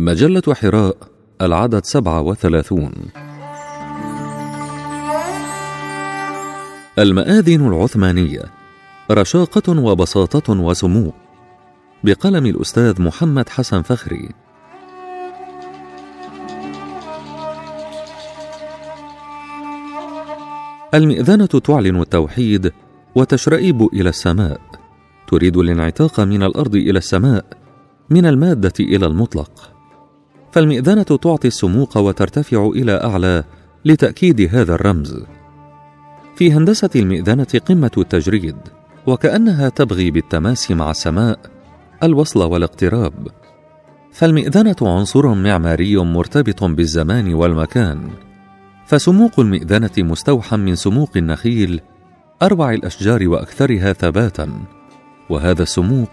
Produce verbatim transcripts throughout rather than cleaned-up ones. مجلة حراء، العدد سبعة وثلاثون. المآذن العثمانية، رشاقة وبساطة وسمو، بقلم الأستاذ محمد حسن فخري. المئذنة تعلن التوحيد وتشرئب إلى السماء، تريد الانعتاق من الأرض إلى السماء، من المادة إلى المطلق، فالمئذنة تعطي السموق وترتفع إلى أعلى لتأكيد هذا الرمز. في هندسة المئذنة قمة التجريد، وكأنها تبغي بالتماس مع السماء الوصل والاقتراب، فالمئذنة عنصر معماري مرتبط بالزمان والمكان، فسموق المئذنة مستوحى من سموق النخيل، أروع الأشجار وأكثرها ثباتا، وهذا السموق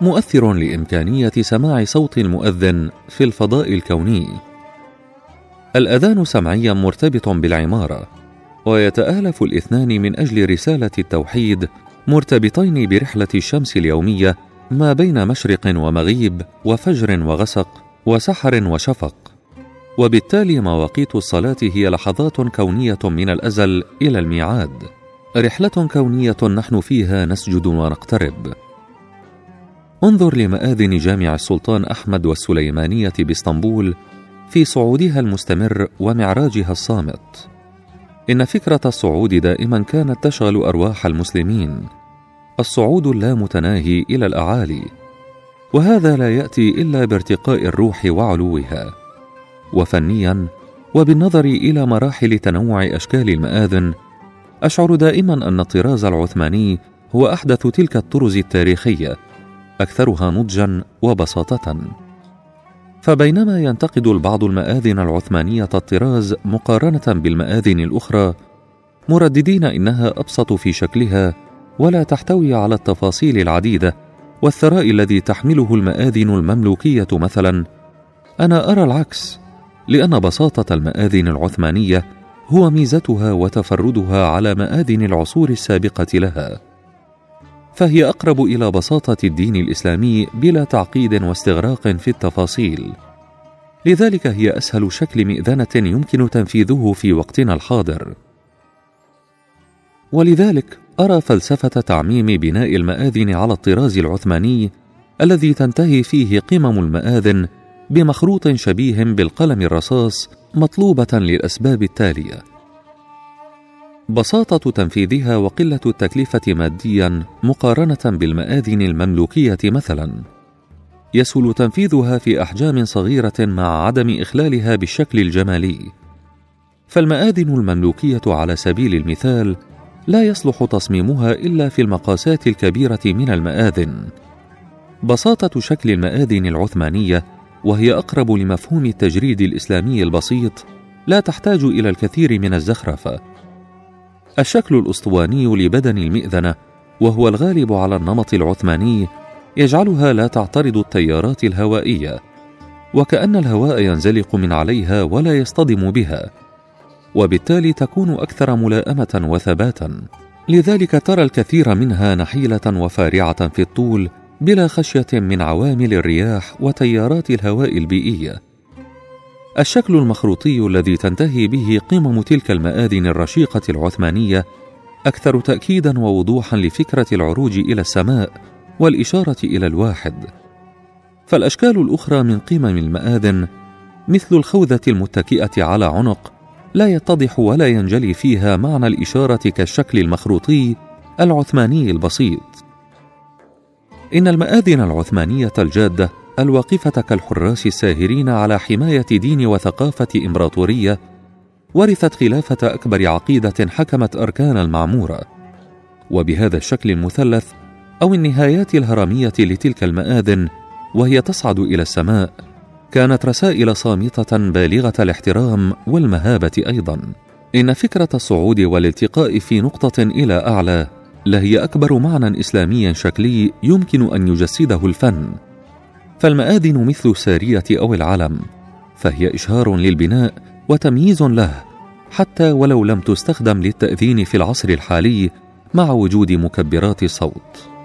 مؤثر لإمكانية سماع صوت المؤذن في الفضاء الكوني. الأذان سمعيا مرتبط بالعمارة، ويتآلف الاثنان من أجل رسالة التوحيد، مرتبطين برحلة الشمس اليومية ما بين مشرق ومغيب، وفجر وغسق، وسحر وشفق، وبالتالي مواقيت الصلاة هي لحظات كونية من الأزل إلى الميعاد، رحلة كونية نحن فيها نسجد ونقترب. انظر لمآذن جامع السلطان أحمد والسليمانية باسطنبول في صعودها المستمر ومعراجها الصامت. إن فكرة الصعود دائما كانت تشغل أرواح المسلمين، الصعود اللامتناهي إلى الأعالي، وهذا لا يأتي إلا بارتقاء الروح وعلوها. وفنيا، وبالنظر إلى مراحل تنوع أشكال المآذن، أشعر دائما أن الطراز العثماني هو أحدث تلك الطرز التاريخية، أكثرها نضجا وبساطة. فبينما ينتقد البعض المآذن العثمانية الطراز مقارنة بالمآذن الأخرى، مرددين إنها أبسط في شكلها ولا تحتوي على التفاصيل العديدة والثراء الذي تحمله المآذن المملوكية مثلا، أنا أرى العكس، لأن بساطة المآذن العثمانية هو ميزتها وتفردها على مآذن العصور السابقة لها، فهي أقرب إلى بساطة الدين الإسلامي بلا تعقيد واستغراق في التفاصيل، لذلك هي أسهل شكل مئذنة يمكن تنفيذه في وقتنا الحاضر. ولذلك أرى فلسفة تعميم بناء المآذن على الطراز العثماني الذي تنتهي فيه قمم المآذن بمخروط شبيه بالقلم الرصاص مطلوبة للأسباب التالية: بساطة تنفيذها وقلة التكلفة ماديا مقارنة بالمآذن المملوكية مثلا، يسهل تنفيذها في أحجام صغيرة مع عدم إخلالها بالشكل الجمالي، فالمآذن المملوكية على سبيل المثال لا يصلح تصميمها إلا في المقاسات الكبيرة من المآذن. بساطة شكل المآذن العثمانية، وهي أقرب لمفهوم التجريد الإسلامي البسيط، لا تحتاج إلى الكثير من الزخرفة. الشكل الأسطواني لبدن المئذنة، وهو الغالب على النمط العثماني، يجعلها لا تعترض التيارات الهوائية، وكأن الهواء ينزلق من عليها ولا يصطدم بها، وبالتالي تكون أكثر ملائمة وثباتا، لذلك ترى الكثير منها نحيلة وفارعة في الطول بلا خشية من عوامل الرياح وتيارات الهواء البيئية. الشكل المخروطي الذي تنتهي به قمم تلك المآذن الرشيقة العثمانية أكثر تأكيدا ووضوحا لفكرة العروج إلى السماء والإشارة إلى الواحد، فالأشكال الأخرى من قمم المآذن مثل الخوذة المتكئة على عنق لا يتضح ولا ينجلي فيها معنى الإشارة كالشكل المخروطي العثماني البسيط. إن المآذن العثمانية الجادة الواقفة كالحراس الساهرين على حماية دين وثقافة إمبراطورية ورثت خلافة أكبر عقيدة حكمت أركان المعمورة، وبهذا الشكل المثلث أو النهايات الهرمية لتلك المآذن وهي تصعد إلى السماء، كانت رسائل صامتة بالغة الاحترام والمهابة أيضا. إن فكرة الصعود والالتقاء في نقطة إلى أعلى لهي أكبر معنى إسلامي شكلي يمكن أن يجسده الفن، فالمآذن مثل السارية أو العلم، فهي إشهار للبناء وتمييز له، حتى ولو لم تستخدم للتأذين في العصر الحالي مع وجود مكبرات الصوت.